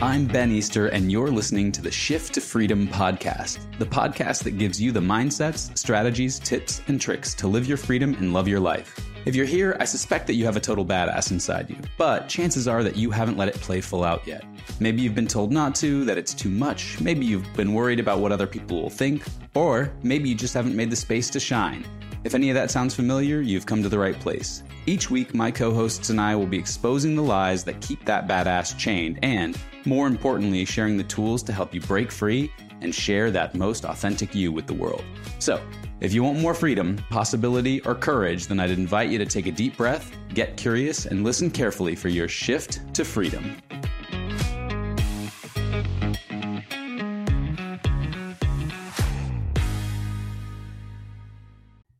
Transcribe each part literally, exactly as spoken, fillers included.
I'm Ben Easter, and you're listening to the Shift to Freedom podcast, the podcast that gives you the mindsets, strategies, tips, and tricks to live your freedom and love your life. If you're here, I suspect that you have a total badass inside you, but chances are that you haven't let it play full out yet. Maybe you've been told not to, that it's too much, maybe you've been worried about what other people will think, or maybe you just haven't made the space to shine. If any of that sounds familiar, you've come to the right place. Each week, my co-hosts and I will be exposing the lies that keep that badass chained and, more importantly, sharing the tools to help you break free and share that most authentic you with the world. So, if you want more freedom, possibility, or courage, then I'd invite you to take a deep breath, get curious, and listen carefully for your shift to freedom.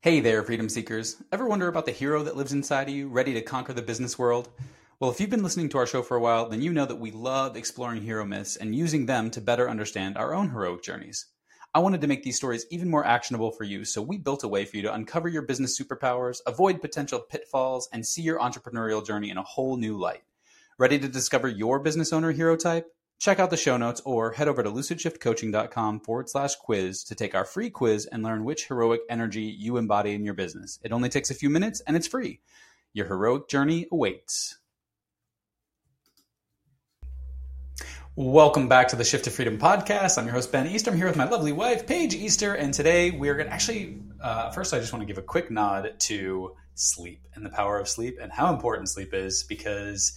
Hey there, freedom seekers. Ever wonder about the hero that lives inside of you, ready to conquer the business world? Well, if you've been listening to our show for a while, then you know that we love exploring hero myths and using them to better understand our own heroic journeys. I wanted to make these stories even more actionable for you, so we built a way for you to uncover your business superpowers, avoid potential pitfalls, and see your entrepreneurial journey in a whole new light. Ready to discover your business owner hero type? Check out the show notes or head over to lucidshiftcoaching.com forward slash quiz to take our free quiz and learn which heroic energy you embody in your business. It only takes a few minutes and it's free. Your heroic journey awaits. Welcome back to the Shift to Freedom podcast. I'm your host, Ben Easter. I'm here with my lovely wife, Paige Easter. And today we're going to actually, uh, first I just want to give a quick nod to sleep and the power of sleep and how important sleep is, because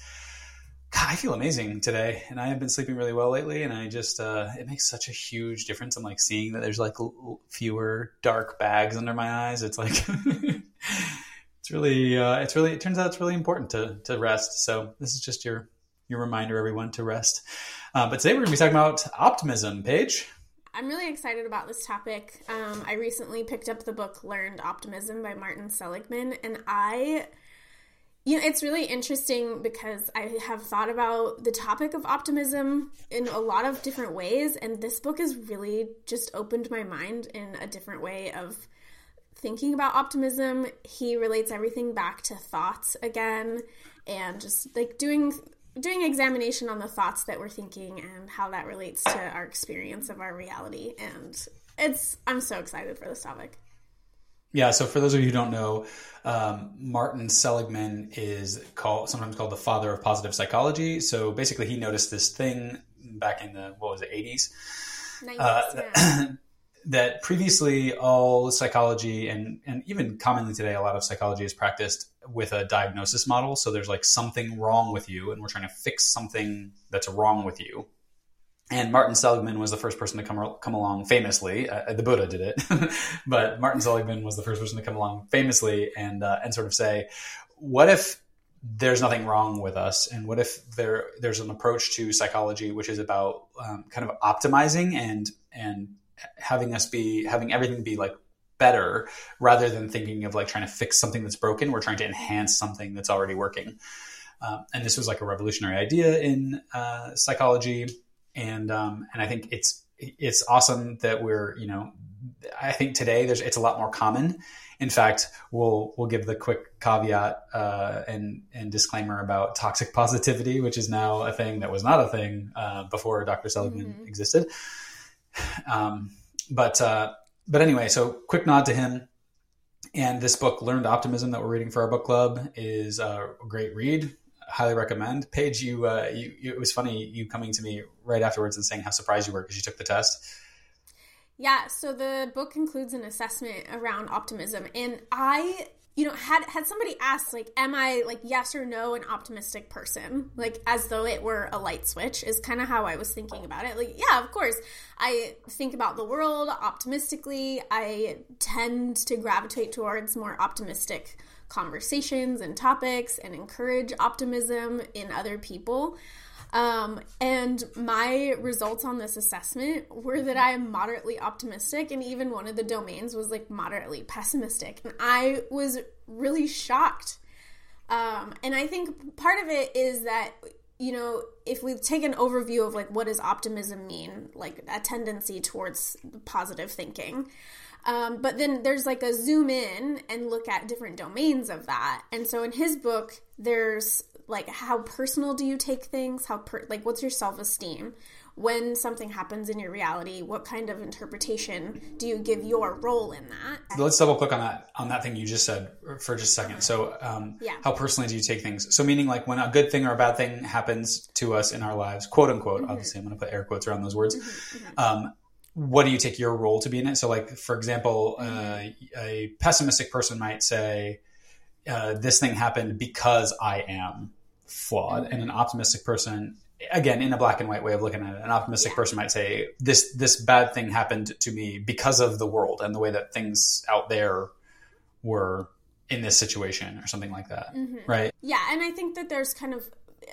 God, I feel amazing today. And I have been sleeping really well lately. And I just, uh, it makes such a huge difference. I'm like seeing that there's like l- fewer dark bags under my eyes. It's like, it's really, uh, it's really, it turns out it's really important to to rest. So this is just your Your reminder, everyone, to rest. Uh, but today we're going to be talking about optimism, Paige. I'm really excited about this topic. Um, I recently picked up the book Learned Optimism by Martin Seligman, and I, you know, it's really interesting because I have thought about the topic of optimism in a lot of different ways, and this book has really just opened my mind in a different way of thinking about optimism. He relates everything back to thoughts again, and just like doing... doing examination on the thoughts that we're thinking and how that relates to our experience of our reality. And it's, I'm so excited for this topic. Yeah. So for those of you who don't know, um, Martin Seligman is called, sometimes called the father of positive psychology. So basically he noticed this thing back in the, what was it, eighties? nineties, uh, yeah. That previously all psychology and, and even commonly today, a lot of psychology is practiced with a diagnosis model. So there's like something wrong with you and we're trying to fix something that's wrong with you. And Martin Seligman was the first person to come, come along famously. Uh, the Buddha did it, but Martin Seligman was the first person to come along famously and, uh, and sort of say, what if there's nothing wrong with us? And what if there, there's an approach to psychology, which is about um, kind of optimizing and, and, having us be having everything be like better rather than thinking of like trying to fix something that's broken. We're trying to enhance something that's already working. Um, and this was like a revolutionary idea in uh, psychology. And, um, and I think it's, it's awesome that we're, you know, I think today there's, it's a lot more common. In fact, we'll, we'll give the quick caveat uh, and, and disclaimer about toxic positivity, which is now a thing that was not a thing uh, before Doctor Seligman mm-hmm. existed. Um, but, uh, but anyway, so quick nod to him. And this book, Learned Optimism, that we're reading for our book club is a great read. Highly recommend. Paige, you, uh, you, it was funny you coming to me right afterwards and saying how surprised you were because you took the test. Yeah. So the book includes an assessment around optimism. And I, you know, had, had somebody asked, like, am I like, yes or no, an optimistic person? Like as though it were a light switch is kind of how I was thinking about it. Like, yeah, of course I think about the world optimistically. I tend to gravitate towards more optimistic conversations and topics and encourage optimism in other people. Um, and my results on this assessment were that I am moderately optimistic, and even one of the domains was like moderately pessimistic. And I was really shocked. Um, and I think part of it is that, you know, if we take an overview of like, what does optimism mean? Like a tendency towards positive thinking. Um, but then there's like a zoom in and look at different domains of that. And so in his book, there's like, how personal do you take things? How per- like, what's your self-esteem? When something happens in your reality, what kind of interpretation do you give your role in that? Let's double click on that on that thing you just said for just a second. So um, yeah. How personally do you take things? So meaning like when a good thing or a bad thing happens to us in our lives, quote unquote, mm-hmm. obviously I'm going to put air quotes around those words. Mm-hmm. Um, what do you take your role to be in it? So like, for example, mm-hmm. uh, a pessimistic person might say, uh, this thing happened because I am flawed. Mm-hmm. And an optimistic person, again, in a black and white way of looking at it, an optimistic yeah. person might say, this this bad thing happened to me because of the world and the way that things out there were in this situation or something like that, mm-hmm. right? Yeah, and I think that there's kind of,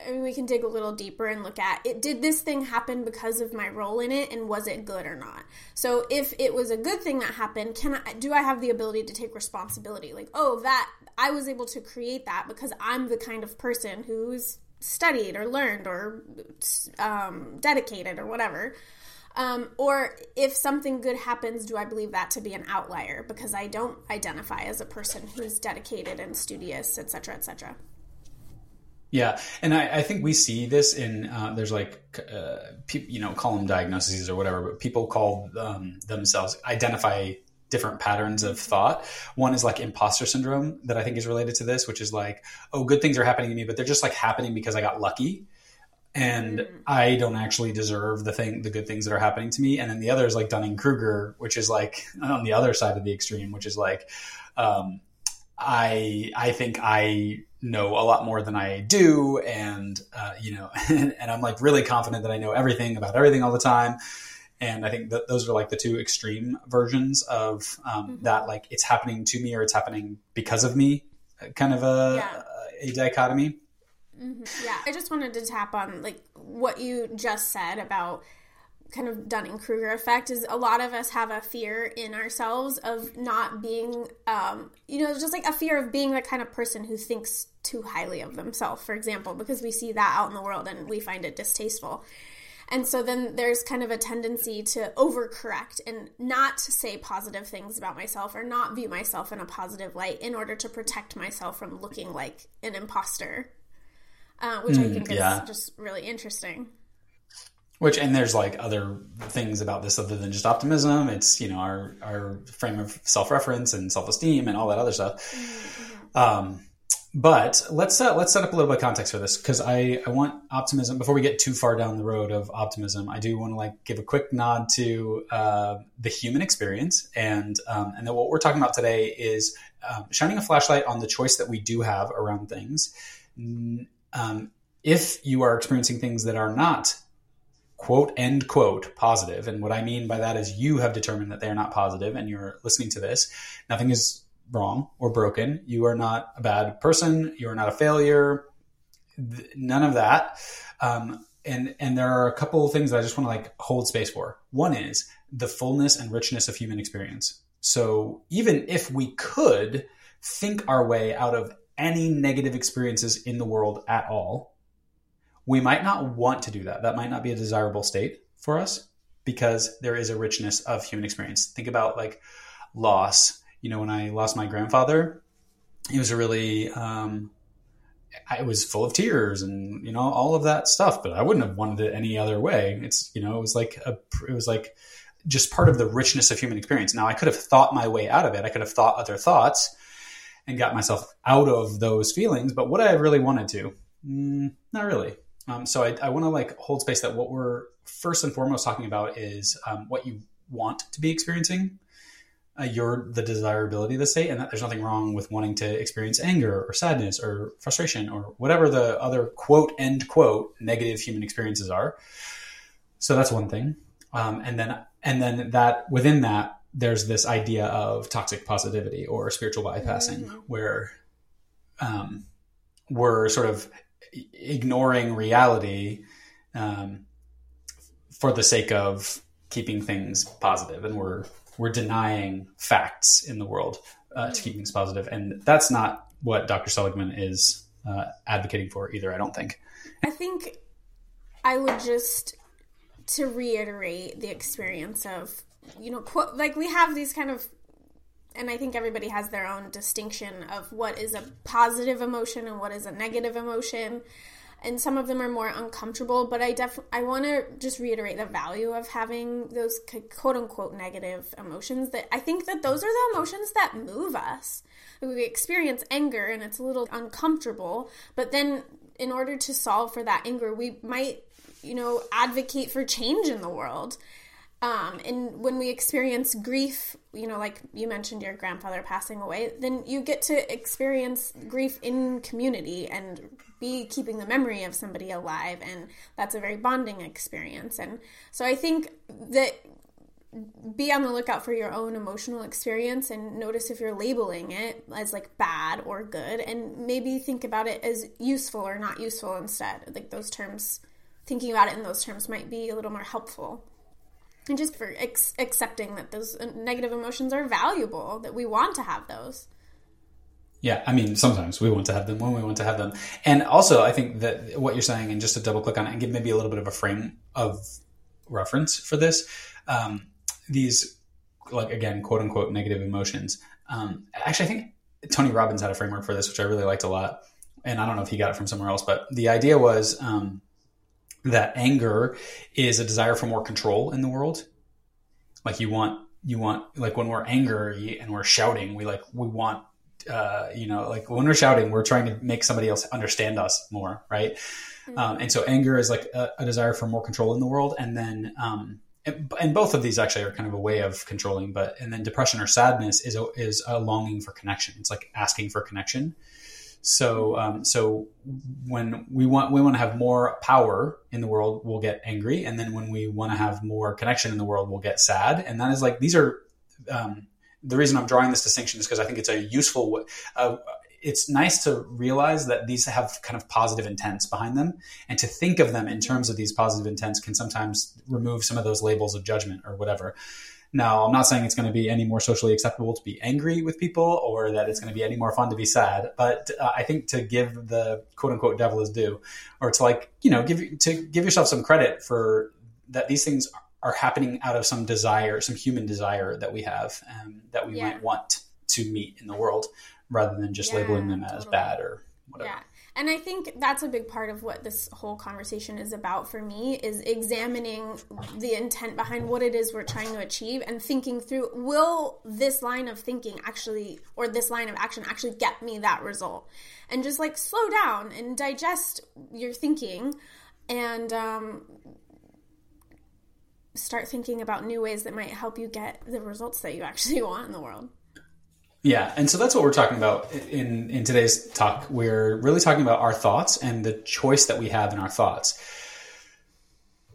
I mean, we can dig a little deeper and look at, it. Did this thing happen because of my role in it, and was it good or not? So if it was a good thing that happened, can I do I have the ability to take responsibility? Like, oh, that I was able to create that because I'm the kind of person who's studied or learned or um, dedicated or whatever. Um, or if something good happens, do I believe that to be an outlier because I don't identify as a person who's dedicated and studious, et cetera, et cetera. Yeah. And I, I think we see this in, uh, there's like, uh, pe- you know, call them diagnoses or whatever, but people call um, themselves, identify different patterns of thought. One is like imposter syndrome that I think is related to this, which is like, oh, good things are happening to me, but they're just like happening because I got lucky and mm-hmm. I don't actually deserve the thing, the good things that are happening to me. And then the other is like Dunning-Kruger, which is like on the other side of the extreme, which is like, um, I, I think I know a lot more than I do. And, uh, you know, and, and I'm like really confident that I know everything about everything all the time. And I think that those are like the two extreme versions of um, mm-hmm. that, like it's happening to me or it's happening because of me, kind of a, yeah. a, a dichotomy. Mm-hmm. Yeah. I just wanted to tap on like what you just said about kind of Dunning-Kruger effect is a lot of us have a fear in ourselves of not being, um, you know, just like a fear of being the kind of person who thinks too highly of themselves, for example, because we see that out in the world and we find it distasteful. And so then there's kind of a tendency to overcorrect and not say positive things about myself or not view myself in a positive light in order to protect myself from looking like an imposter, uh, which mm, I think yeah. is just really interesting. Which, and there's like other things about this other than just optimism. It's, you know, our, our frame of self-reference and self-esteem and all that other stuff. Mm-hmm. Um But let's uh, let's set up a little bit of context for this, because I, I want optimism, before we get too far down the road of optimism, I do want to like give a quick nod to uh, the human experience. And um, and then what we're talking about today is um, shining a flashlight on the choice that we do have around things. Um, if you are experiencing things that are not, quote, end quote, positive, and what I mean by that is you have determined that they are not positive and you're listening to this, nothing is wrong or broken. You are not a bad person. You are not a failure. Th- none of that. Um, and, and there are a couple of things that I just want to like hold space for. One is the fullness and richness of human experience. So even if we could think our way out of any negative experiences in the world at all, we might not want to do that. That might not be a desirable state for us because there is a richness of human experience. Think about like loss. You know, when I lost my grandfather, it was a really, um, I was full of tears and, you know, all of that stuff, but I wouldn't have wanted it any other way. It's, you know, it was like, a, it was like just part of the richness of human experience. Now I could have thought my way out of it. I could have thought other thoughts and got myself out of those feelings, but what I really wanted to, mm, not really. Um, so I, I want to like hold space that what we're first and foremost talking about is um, what you want to be experiencing. Uh, your the desirability of the state, and that there's nothing wrong with wanting to experience anger or sadness or frustration or whatever the other quote end quote negative human experiences are. So that's one thing. Um, and then and then that within that there's this idea of toxic positivity or spiritual bypassing, mm-hmm. where um, we're sort of ignoring reality um, for the sake of keeping things positive, and we're We're denying facts in the world uh, to keep things positive. And that's not what Doctor Seligman is uh, advocating for either, I don't think. I think I would just, to reiterate the experience of, you know, quote, like we have these kind of and I think everybody has their own distinction of what is a positive emotion and what is a negative emotion. And some of them are more uncomfortable, but I def- I want to just reiterate the value of having those quote-unquote negative emotions. That I think that those are the emotions that move us. We experience anger, and it's a little uncomfortable, but then in order to solve for that anger, we might, you know, advocate for change in the world. Um, and when we experience grief, you know, like you mentioned your grandfather passing away, then you get to experience grief in community and be keeping the memory of somebody alive. And that's a very bonding experience. And so I think that be on the lookout for your own emotional experience and notice if you're labeling it as like bad or good, and maybe think about it as useful or not useful instead. Like those terms, thinking about it in those terms might be a little more helpful. And just for ex- accepting that those negative emotions are valuable, that we want to have those. Yeah, I mean, sometimes we want to have them when we want to have them. And also, I think that what you're saying, and just to double click on it and give maybe a little bit of a frame of reference for this, um, these, like, again, quote unquote negative emotions. Um, actually, I think Tony Robbins had a framework for this, which I really liked a lot. And I don't know if he got it from somewhere else, but the idea was... Um, that anger is a desire for more control in the world. Like you want, you want, like when we're angry and we're shouting, we like, we want, uh, you know, like when we're shouting, we're trying to make somebody else understand us more. Right. Mm-hmm. Um, and so anger is like a, a desire for more control in the world. And then, um, and, and both of these actually are kind of a way of controlling, but, and then depression or sadness is a, is a longing for connection. It's like asking for connection. So, um, so when we want, we want to have more power in the world, we'll get angry. And then when we want to have more connection in the world, we'll get sad. And that is like, these are, um, the reason I'm drawing this distinction is because I think it's a useful, uh, it's nice to realize that these have kind of positive intents behind them, and to think of them in terms of these positive intents can sometimes remove some of those labels of judgment or whatever. Now, I'm not saying it's going to be any more socially acceptable to be angry with people, or that it's going to be any more fun to be sad. But uh, I think to give the quote unquote devil his due, or to like, you know, give to give yourself some credit for that. These things are happening out of some desire, some human desire that we have, um, that we yeah. might want to meet in the world, rather than just yeah, labeling them as totally. bad or whatever. Yeah. And I think that's a big part of what this whole conversation is about for me, is examining the intent behind what it is we're trying to achieve and thinking through, will this line of thinking actually, or this line of action actually get me that result? And just like slow down and digest your thinking and um, start thinking about new ways that might help you get the results that you actually want in the world. Yeah. And so that's what we're talking about in, in today's talk. We're really talking about our thoughts and the choice that we have in our thoughts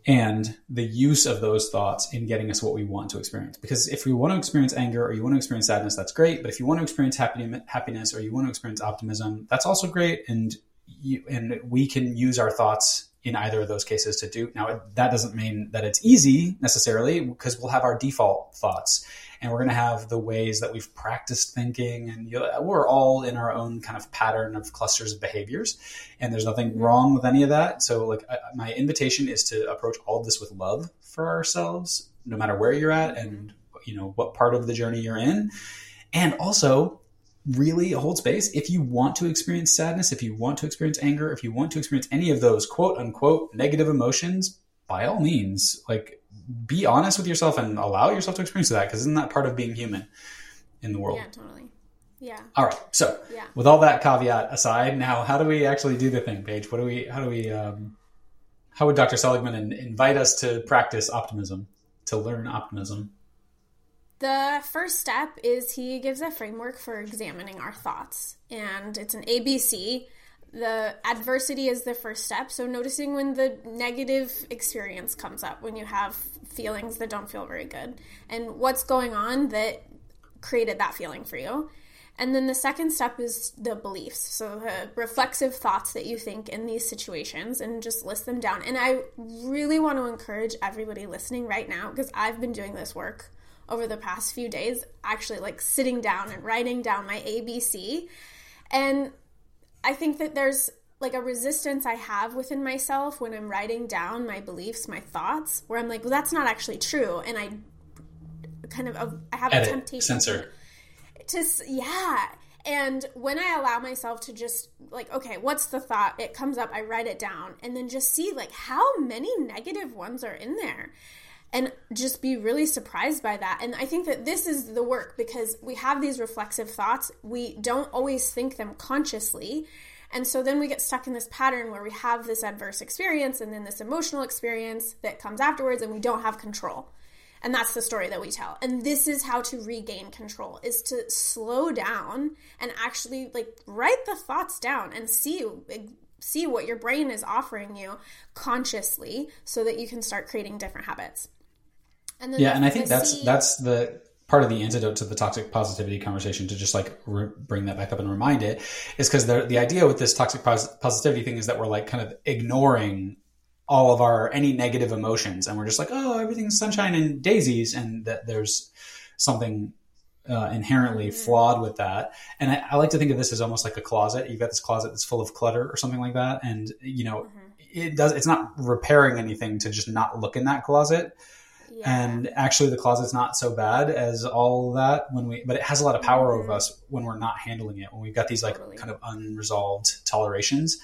and the use of those thoughts in getting us what we want to experience. Because if we want to experience anger, or you want to experience sadness, that's great. But if you want to experience happy, happiness, or you want to experience optimism, that's also great. And you, and we can use our thoughts in either of those cases to do. Now, that doesn't mean that it's easy necessarily, because we'll have our default thoughts. And we're going to have the ways that we've practiced thinking, and you know, we're all in our own kind of pattern of clusters of behaviors, and there's nothing wrong with any of that. So like I, my invitation is to approach all of this with love for ourselves, no matter where you're at and you know, what part of the journey you're in. And also really hold space. If you want to experience sadness, if you want to experience anger, if you want to experience any of those quote unquote negative emotions, by all means, like, be honest with yourself and allow yourself to experience that, because isn't that part of being human in the world? Yeah, totally. Yeah. All right. So yeah. With all that caveat aside, now how do we actually do the thing, Paige? What do we, how do we, um, how would Doctor Seligman invite us to practice optimism, to learn optimism? The first step is he gives a framework for examining our thoughts, and it's an A B C. The adversity is the first step. So noticing when the negative experience comes up, when you have feelings that don't feel very good, and what's going on that created that feeling for you. And then the second step is the beliefs. So the reflexive thoughts that you think in these situations, and just list them down. And I really want to encourage everybody listening right now, because I've been doing this work over the past few days, actually like sitting down and writing down my A B C. And I think that there's like a resistance I have within myself when I'm writing down my beliefs, my thoughts, where I'm like, well, that's not actually true. And I kind of, I have Edit, a temptation. Censor. to, yeah. And when I allow myself to just like, okay, what's the thought? It comes up, I write it down, and then just see like how many negative ones are in there and just be really surprised by that. And I think that this is the work, because we have these reflexive thoughts. We don't always think them consciously. And so then we get stuck in this pattern where we have this adverse experience and then this emotional experience that comes afterwards, and we don't have control. And that's the story that we tell. And this is how to regain control, is to slow down and actually like write the thoughts down and see, see what your brain is offering you consciously, so that you can start creating different habits. And then yeah, and I think that's see... that's the part of the antidote to the toxic positivity conversation, to just like re- bring that back up and remind it, is because the, the idea with this toxic pos- positivity thing is that we're like kind of ignoring all of our, any negative emotions. And we're just like, oh, everything's sunshine and daisies. And that there's something uh, inherently mm-hmm. flawed with that. And I, I like to think of this as almost like a closet. You've got this closet that's full of clutter or something like that. And you know, mm-hmm. it does, it's not repairing anything to just not look in that closet. Yeah. And actually the closet's not so bad as all that when we, but it has a lot of power mm-hmm. over us when we're not handling it, when we've got these like totally. kind of unresolved tolerations.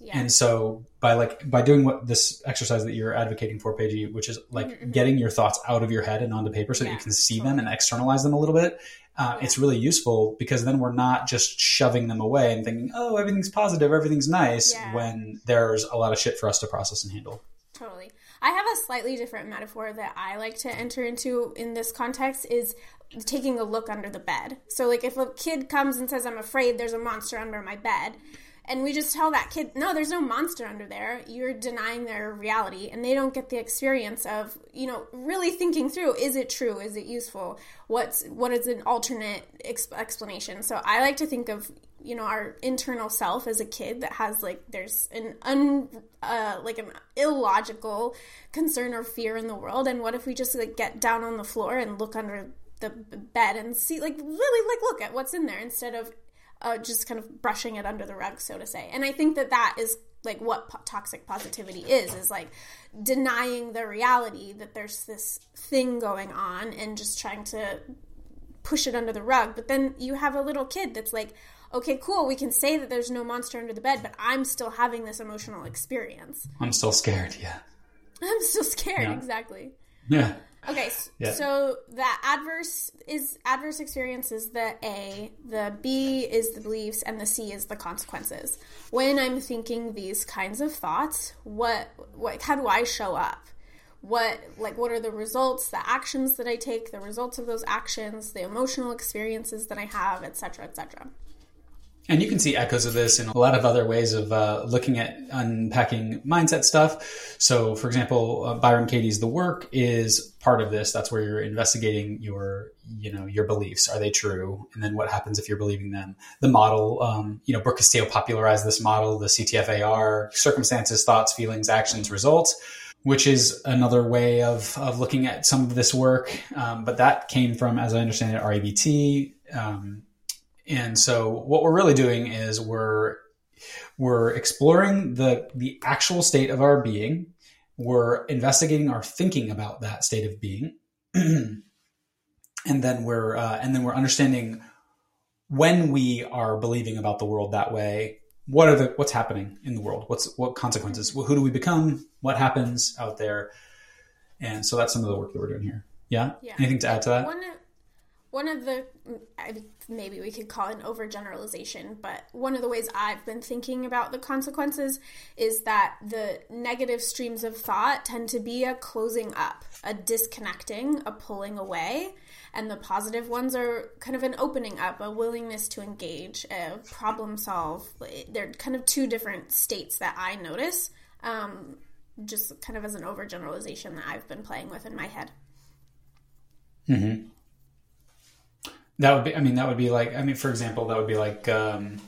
Yeah. And so by like, by doing what this exercise that you're advocating for, Paige, which is like mm-hmm. getting your thoughts out of your head and onto paper so yeah, that you can see totally. them and externalize them a little bit. Uh, yeah. It's really useful, because then we're not just shoving them away and thinking, oh, everything's positive, everything's nice, yeah. when there's a lot of shit for us to process and handle. Totally. I have a slightly different metaphor that I like to enter into in this context, is taking a look under the bed. So like if a kid comes and says, I'm afraid there's a monster under my bed, and we just tell that kid, no, there's no monster under there. You're denying their reality. And they don't get the experience of, you know, really thinking through, is it true? Is it useful? What's, what is an alternate ex- explanation? So I like to think of, you know, our internal self as a kid that has like, there's an un, uh, like an illogical concern or fear in the world. And what if we just like get down on the floor and look under the bed and see, like really like look at what's in there, instead of Uh, just kind of brushing it under the rug, so to say. And I think that that is like what po- toxic positivity is, is like denying the reality that there's this thing going on and just trying to push it under the rug. But then you have a little kid that's like, okay, cool, we can say that there's no monster under the bed, but I'm still having this emotional experience. I'm still scared, yeah. I'm still scared, yeah. Exactly. Yeah. Okay, so, yeah. so the adverse is adverse experience is the A, the B is the beliefs, and the C is the consequences. When I'm thinking these kinds of thoughts, what, what, how do I show up? What, like, what are the results, the actions that I take, the results of those actions, the emotional experiences that I have, et cetera, et cetera. And you can see echoes of this in a lot of other ways of uh, looking at unpacking mindset stuff. So, for example, uh, Byron Katie's The Work is part of this. That's where you're investigating your, you know, your beliefs. Are they true? And then what happens if you're believing them? The model, um, you know, Brooke Castillo popularized this model, the C T F A R, circumstances, thoughts, feelings, actions, results, which is another way of of looking at some of this work. Um, but that came from, as I understand it, R E B T, um, and so what we're really doing is we're we're exploring the the actual state of our being. We're investigating our thinking about that state of being, and then we're uh, and then we're understanding when we are believing about the world that way. What are the what's happening in the world? What's what consequences? Who do we become? What happens out there? And so that's some of the work that we're doing here. Yeah. yeah. Anything to add to that? One, one of the I, maybe we could call it an overgeneralization, but one of the ways I've been thinking about the consequences is that the negative streams of thought tend to be a closing up, a disconnecting, a pulling away, and the positive ones are kind of an opening up, a willingness to engage, a problem solve. They're kind of two different states that I notice, um, just kind of as an overgeneralization that I've been playing with in my head. Mm-hmm. That would be, I mean, that would be like, I mean, for example, that would be like um,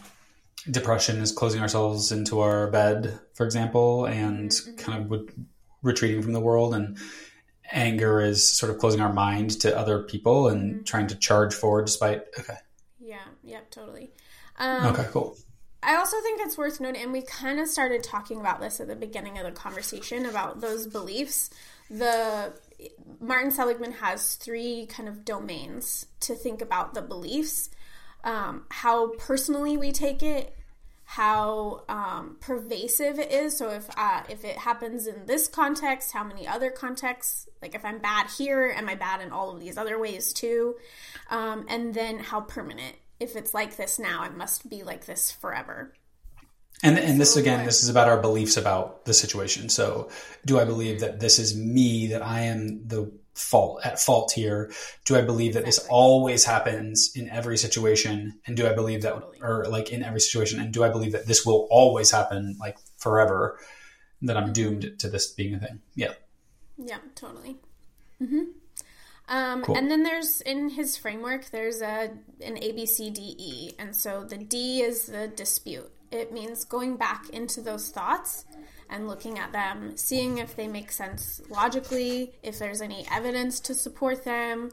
depression is closing ourselves into our bed, for example, and mm-hmm. kind of would, retreating from the world, and anger is sort of closing our mind to other people and mm-hmm. trying to charge forward despite, okay. Yeah, yep, totally. Um, okay, cool. I also think it's worth noting, and we kind of started talking about this at the beginning of the conversation about those beliefs, the Martin Seligman has three kind of domains to think about the beliefs, um, how personally we take it, how um, pervasive it is. So if uh, if it happens in this context, how many other contexts? Like if I'm bad here, am I bad in all of these other ways too? Um, and then how permanent? If it's like this now, it must be like this forever. And and this, again, this is about our beliefs about the situation. So do I believe that this is me, that I am the fault at fault here? Do I believe that this always happens in every situation? And do I believe that, or like in every situation? And do I believe that this will always happen, like forever, that I'm doomed to this being a thing? Yeah. Yeah, totally. Mm-hmm. Um, cool. And then there's, in his framework, there's a an A, B, C, D, E. And so the D is the dispute. It means going back into those thoughts and looking at them, seeing if they make sense logically, if there's any evidence to support them,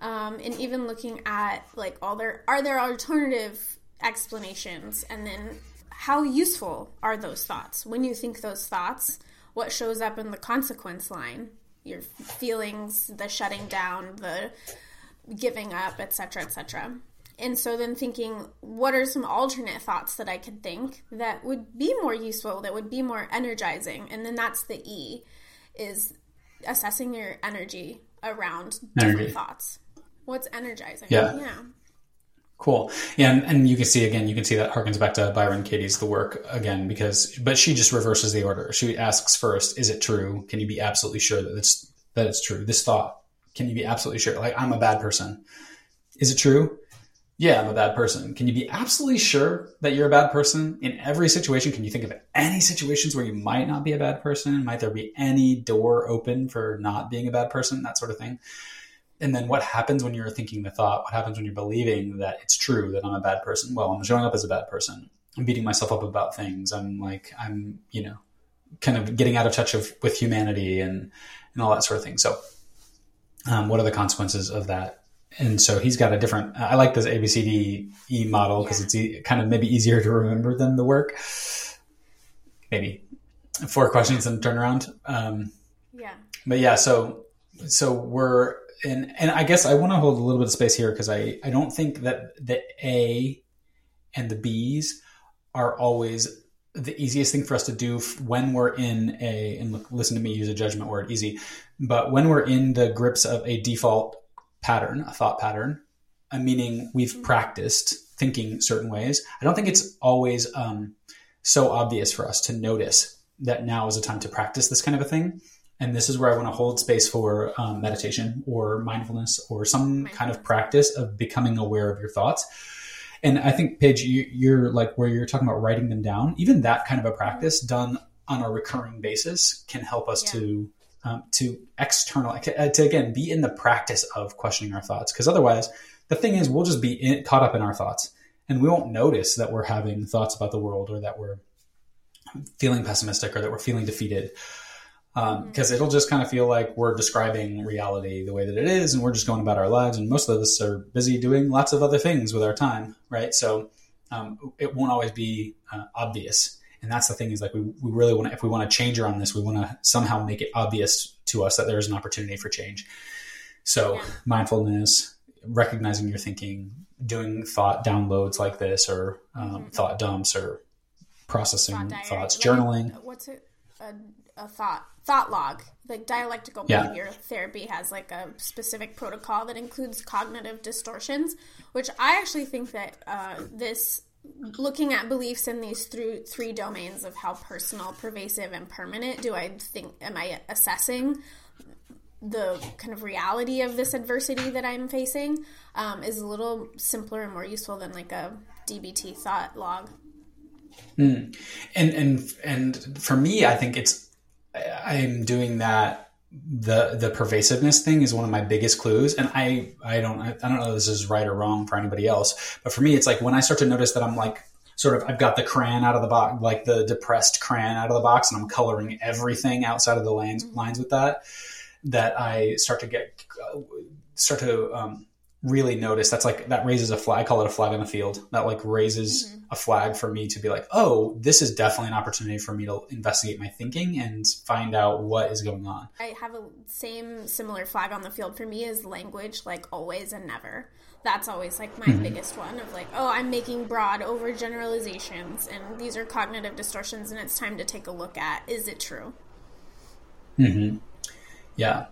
um, and even looking at, like, all their, are there alternative explanations? And then how useful are those thoughts? When you think those thoughts, what shows up in the consequence line? Your feelings, the shutting down, the giving up, et cetera, et cetera. And so then thinking, what are some alternate thoughts that I could think that would be more useful, that would be more energizing? And then that's the E, is assessing your energy around energy. Different thoughts. What's energizing? Yeah. yeah. Cool. Yeah, and, and you can see, again, you can see that harkens back to Byron Katie's The Work again, because, but she just reverses the order. She asks first, is it true? Can you be absolutely sure that it's, that it's true? This thought, can you be absolutely sure? Like, I'm a bad person. Is it true? Yeah, I'm a bad person. Can you be absolutely sure that you're a bad person in every situation? Can you think of any situations where you might not be a bad person? Might there be any door open for not being a bad person? That sort of thing. And then what happens when you're thinking the thought? What happens when you're believing that it's true that I'm a bad person? Well, I'm showing up as a bad person. I'm beating myself up about things. I'm like, I'm, you know, kind of getting out of touch of, with humanity and, and all that sort of thing. So um, what are the consequences of that? And so he's got a different, I like this A B C D E model because yeah. it's e- kind of maybe easier to remember than The Work. Maybe four questions and turnaround. Um, yeah. But yeah, so, so we're in, and I guess I want to hold a little bit of space here because I, I don't think that the A and the B's are always the easiest thing for us to do when we're in a, and look, listen to me use a judgment word, easy, but when we're in the grips of a default pattern, a thought pattern, a meaning we've mm-hmm. practiced thinking certain ways. I don't think it's always um, so obvious for us to notice that now is a time to practice this kind of a thing. And this is where I want to hold space for um, meditation or mindfulness or some mindfulness. Kind of practice of becoming aware of your thoughts. And I think, Paige, you, you're like where you're talking about writing them down, even that kind of a practice mm-hmm. done on a recurring basis can help us yeah. to Um, to external, to, to again, be in the practice of questioning our thoughts. Because otherwise, the thing is, we'll just be in, caught up in our thoughts and we won't notice that we're having thoughts about the world or that we're feeling pessimistic or that we're feeling defeated. Um, mm-hmm. Cause it'll just kind of feel like we're describing reality the way that it is. And we're just going about our lives. And most of us are busy doing lots of other things with our time. Right. So, um, it won't always be uh, obvious. And that's the thing is like, we, we really want to, if we want to change around this, we want to somehow make it obvious to us that there is an opportunity for change. So yeah. mindfulness, recognizing your thinking, doing thought downloads like this, or um, mm-hmm. thought dumps or processing thought thoughts, like, journaling. What's it? A, a thought, thought log, like dialectical yeah. behavior therapy has like a specific protocol that includes cognitive distortions, which I actually think that uh, this looking at beliefs in these three, three domains of how personal, pervasive, and permanent do I think, am I assessing the kind of reality of this adversity that I'm facing um, is a little simpler and more useful than like a D B T thought log. Mm. And, and, and for me, I think it's, I'm doing that. The, the pervasiveness thing is one of my biggest clues. And I, I don't, I, I don't know if this is right or wrong for anybody else, but for me, it's like when I start to notice that I'm like, sort of, I've got the crayon out of the box, like the depressed crayon out of the box, and I'm coloring everything outside of the lines, lines with that, that I start to get, start to, um, really notice, that's like, that raises a flag. I call it a flag on the field. That like raises mm-hmm. a flag for me to be like, oh, this is definitely an opportunity for me to investigate my thinking and find out what is going on. I have a same similar flag on the field for me is language, like always and never. That's always like my mm-hmm. biggest one of like, oh, I'm making broad overgeneralizations and these are cognitive distortions and it's time to take a look at, is it true? Mm-hmm. Yeah.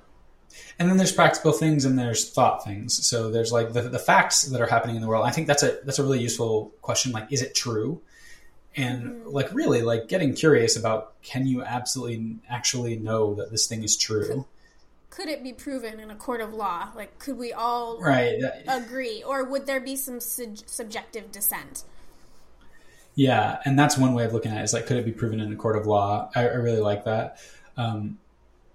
And then there's practical things and there's thought things. So there's like the, the facts that are happening in the world. I think that's a, that's a really useful question. Like, is it true? And like, really like getting curious about, can you absolutely actually know that this thing is true? Could, could it be proven in a court of law? Like, could we all right. agree, or would there be some su- subjective dissent? Yeah. And that's one way of looking at it is like, could it be proven in a court of law? I, I really like that. Um,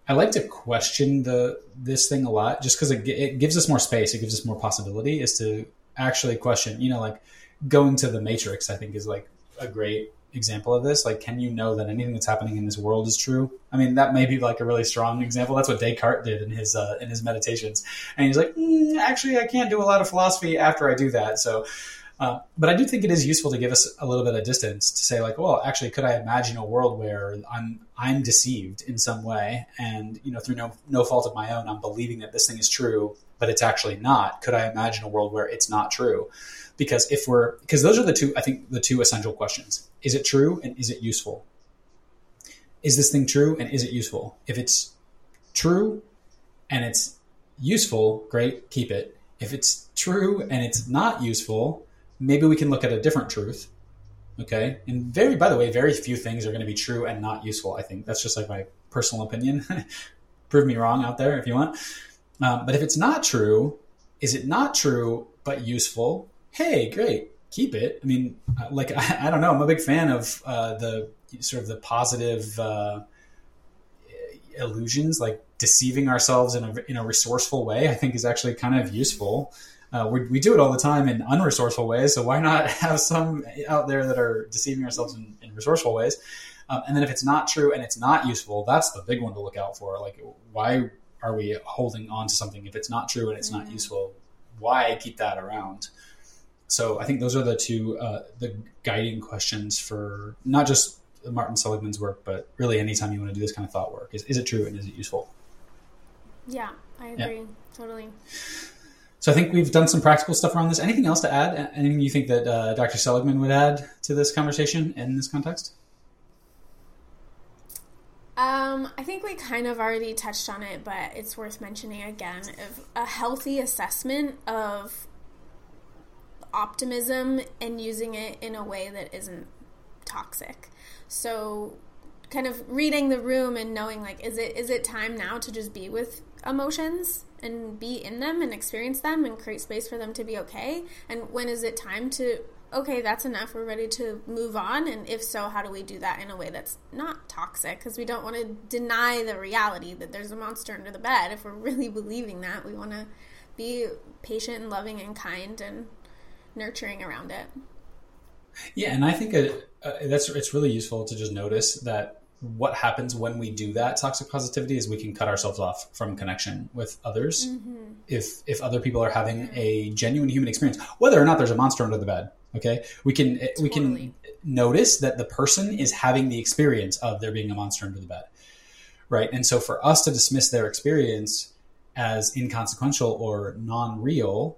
I like to question the this thing a lot just because it, it gives us more space. It gives us more possibility is to actually question, you know, like going to the Matrix, I think is like a great example of this. Like, can you know that anything that's happening in this world is true? I mean, that may be like a really strong example. That's what Descartes did in his uh, in his meditations. And he's like, mm, actually, I can't do a lot of philosophy after I do that. So, uh, but I do think it is useful to give us a little bit of distance to say like, well, actually, could I imagine a world where I'm, I'm deceived in some way and, you know, through no, no fault of my own, I'm believing that this thing is true, but it's actually not. Could I imagine a world where it's not true? Because if we're, because those are the two, I think the two essential questions. Is it true? And is it useful? Is this thing true? And is it useful? If it's true and it's useful, great, keep it. If it's true and it's not useful, maybe we can look at a different truth. Okay. And very, by the way, very few things are going to be true and not useful. I think that's just like my personal opinion. Prove me wrong out there if you want. Um, but if it's not true, is it not true, but useful? Hey, great. Keep it. I mean, like, I, I don't know. I'm a big fan of uh, the sort of the positive uh, illusions, like deceiving ourselves in a, in a resourceful way, I think is actually kind of useful. Uh, we, we do it all the time in unresourceful ways, so why not have some out there that are deceiving ourselves in, in resourceful ways? Um, and then if it's not true and it's not useful, that's the big one to look out for. Like, why are we holding on to something if it's not true and it's mm-hmm. not useful? Why keep that around? So I think those are the two uh, the guiding questions for not just Martin Seligman's work, but really anytime you want to do this kind of thought work. Is, is it true and is it useful? Yeah, I agree. Yeah. Totally. So I think we've done some practical stuff around this. Anything else to add? Anything you think that uh, Doctor Seligman would add to this conversation in this context? Um, I think we kind of already touched on it, but it's worth mentioning again. Of a healthy assessment of optimism and using it in a way that isn't toxic. So kind of reading the room and knowing like, is it is it time now to just be with emotions and be in them and experience them and create space for them to be okay? And when is it time to, okay, that's enough, we're ready to move on? And if so, how do we do that in a way that's not toxic? Because we don't want to deny the reality that there's a monster under the bed. If we're really believing that, we want to be patient and loving and kind and nurturing around it. Yeah, and I think it, uh, that's it's really useful to just notice that what happens when we do that toxic positivity is we can cut ourselves off from connection with others. Mm-hmm. If if other people are having a genuine human experience, whether or not there's a monster under the bed, okay, we can totally. we can notice that the person is having the experience of there being a monster under the bed, right? And so for us to dismiss their experience as inconsequential or non-real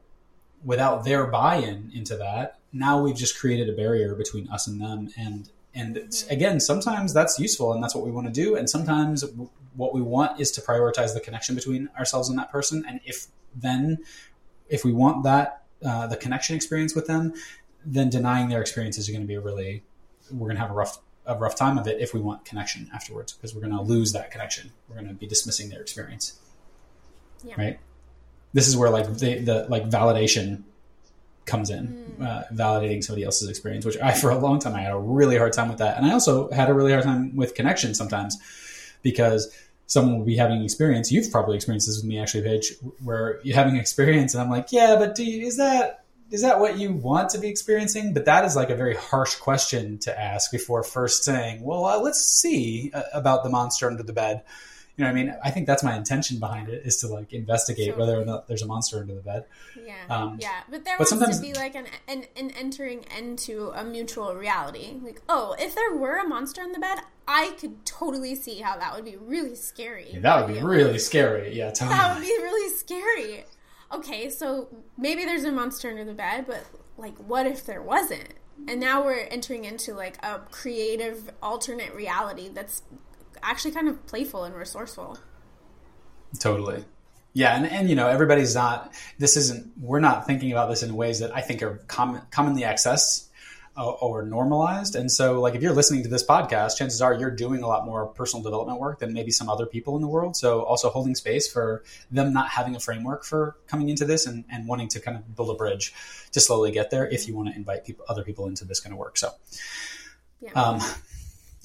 without their buy-in into that, now we've just created a barrier between us and them. And And mm-hmm. again, sometimes that's useful and that's what we want to do. And sometimes w- what we want is to prioritize the connection between ourselves and that person. And if then, if we want that, uh, the connection experience with them, then denying their experience is going to be a really, we're going to have a rough, a rough time of it if we want connection afterwards, because we're going to lose that connection. We're going to be dismissing their experience. Yeah. Right. This is where like the, the like validation comes in, uh, validating somebody else's experience, which I, for a long time, I had a really hard time with that. And I also had a really hard time with connection sometimes, because someone will be having an experience. You've probably experienced this with me actually, Paige, where you're having an experience and I'm like, yeah, but do you, is that, is that what you want to be experiencing? But that is like a very harsh question to ask before first saying, well, uh, let's see about the monster under the bed. you know, I mean, I think that's my intention behind it, is to like investigate totally. whether or not there's a monster under the bed. Yeah. Um, yeah. But there but wants to be like an, an, an entering into a mutual reality. Like, oh, if there were a monster in the bed, I could totally see how that would be really scary. Yeah, that would be really scary. Yeah. Totally. That would be really scary. Okay. So maybe there's a monster under the bed, but like, what if there wasn't? And now we're entering into like a creative alternate reality that's actually kind of playful and resourceful. Totally. Yeah. And, and, you know, everybody's not, this isn't, we're not thinking about this in ways that I think are common, commonly accessed uh, or normalized. And so like, if you're listening to this podcast, chances are you're doing a lot more personal development work than maybe some other people in the world. So also holding space for them not having a framework for coming into this and, and wanting to kind of build a bridge to slowly get there if you want to invite people, other people into this kind of work. So, yeah. um,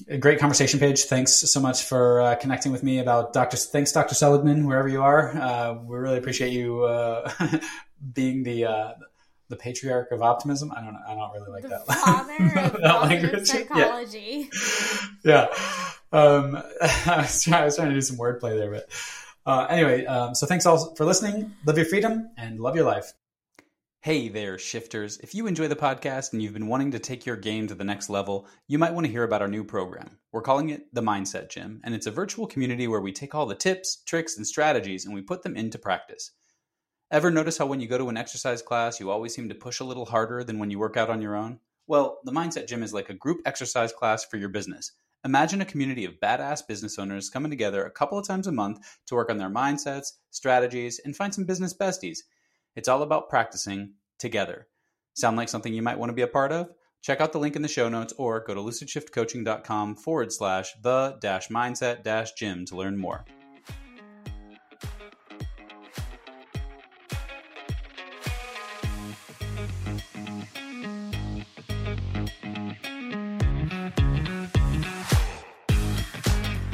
A great conversation, Paige. Thanks so much for uh, connecting with me about Doctor Thanks, Doctor Seligman, wherever you are. Uh, we really appreciate you uh, being the uh, the patriarch of optimism. I don't know. I don't really like the that. Father of that language. Psychology. Yeah. yeah. Um, I, was trying, I was trying to do some wordplay there, but uh, anyway. Um, so thanks all for listening. Live your freedom and love your life. Hey there, shifters. If you enjoy the podcast and you've been wanting to take your game to the next level, you might want to hear about our new program. We're calling it The Mindset Gym, and it's a virtual community where we take all the tips, tricks, and strategies, and we put them into practice. Ever notice how when you go to an exercise class, you always seem to push a little harder than when you work out on your own? Well, The Mindset Gym is like a group exercise class for your business. Imagine a community of badass business owners coming together a couple of times a month to work on their mindsets, strategies, and find some business besties. It's all about practicing together. Sound like something you might want to be a part of? Check out the link in the show notes or go to lucidshiftcoaching.com forward slash the dash mindset dash gym to learn more.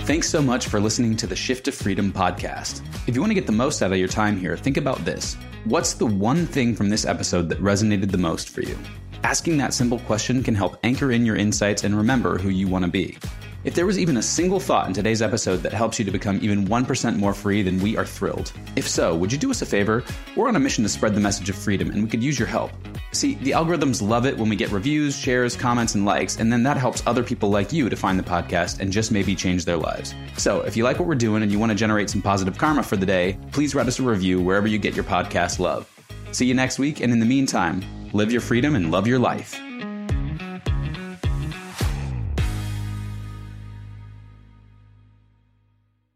Thanks so much for listening to the Shift to Freedom podcast. If you want to get the most out of your time here, think about this. What's the one thing from this episode that resonated the most for you? Asking that simple question can help anchor in your insights and remember who you want to be. If there was even a single thought in today's episode that helps you to become even one percent more free, then we are thrilled. If so, would you do us a favor? We're on a mission to spread the message of freedom, and we could use your help. See, the algorithms love it when we get reviews, shares, comments, and likes, and then that helps other people like you to find the podcast and just maybe change their lives. So if you like what we're doing and you want to generate some positive karma for the day, please write us a review wherever you get your podcast love. See you next week, and in the meantime, live your freedom and love your life.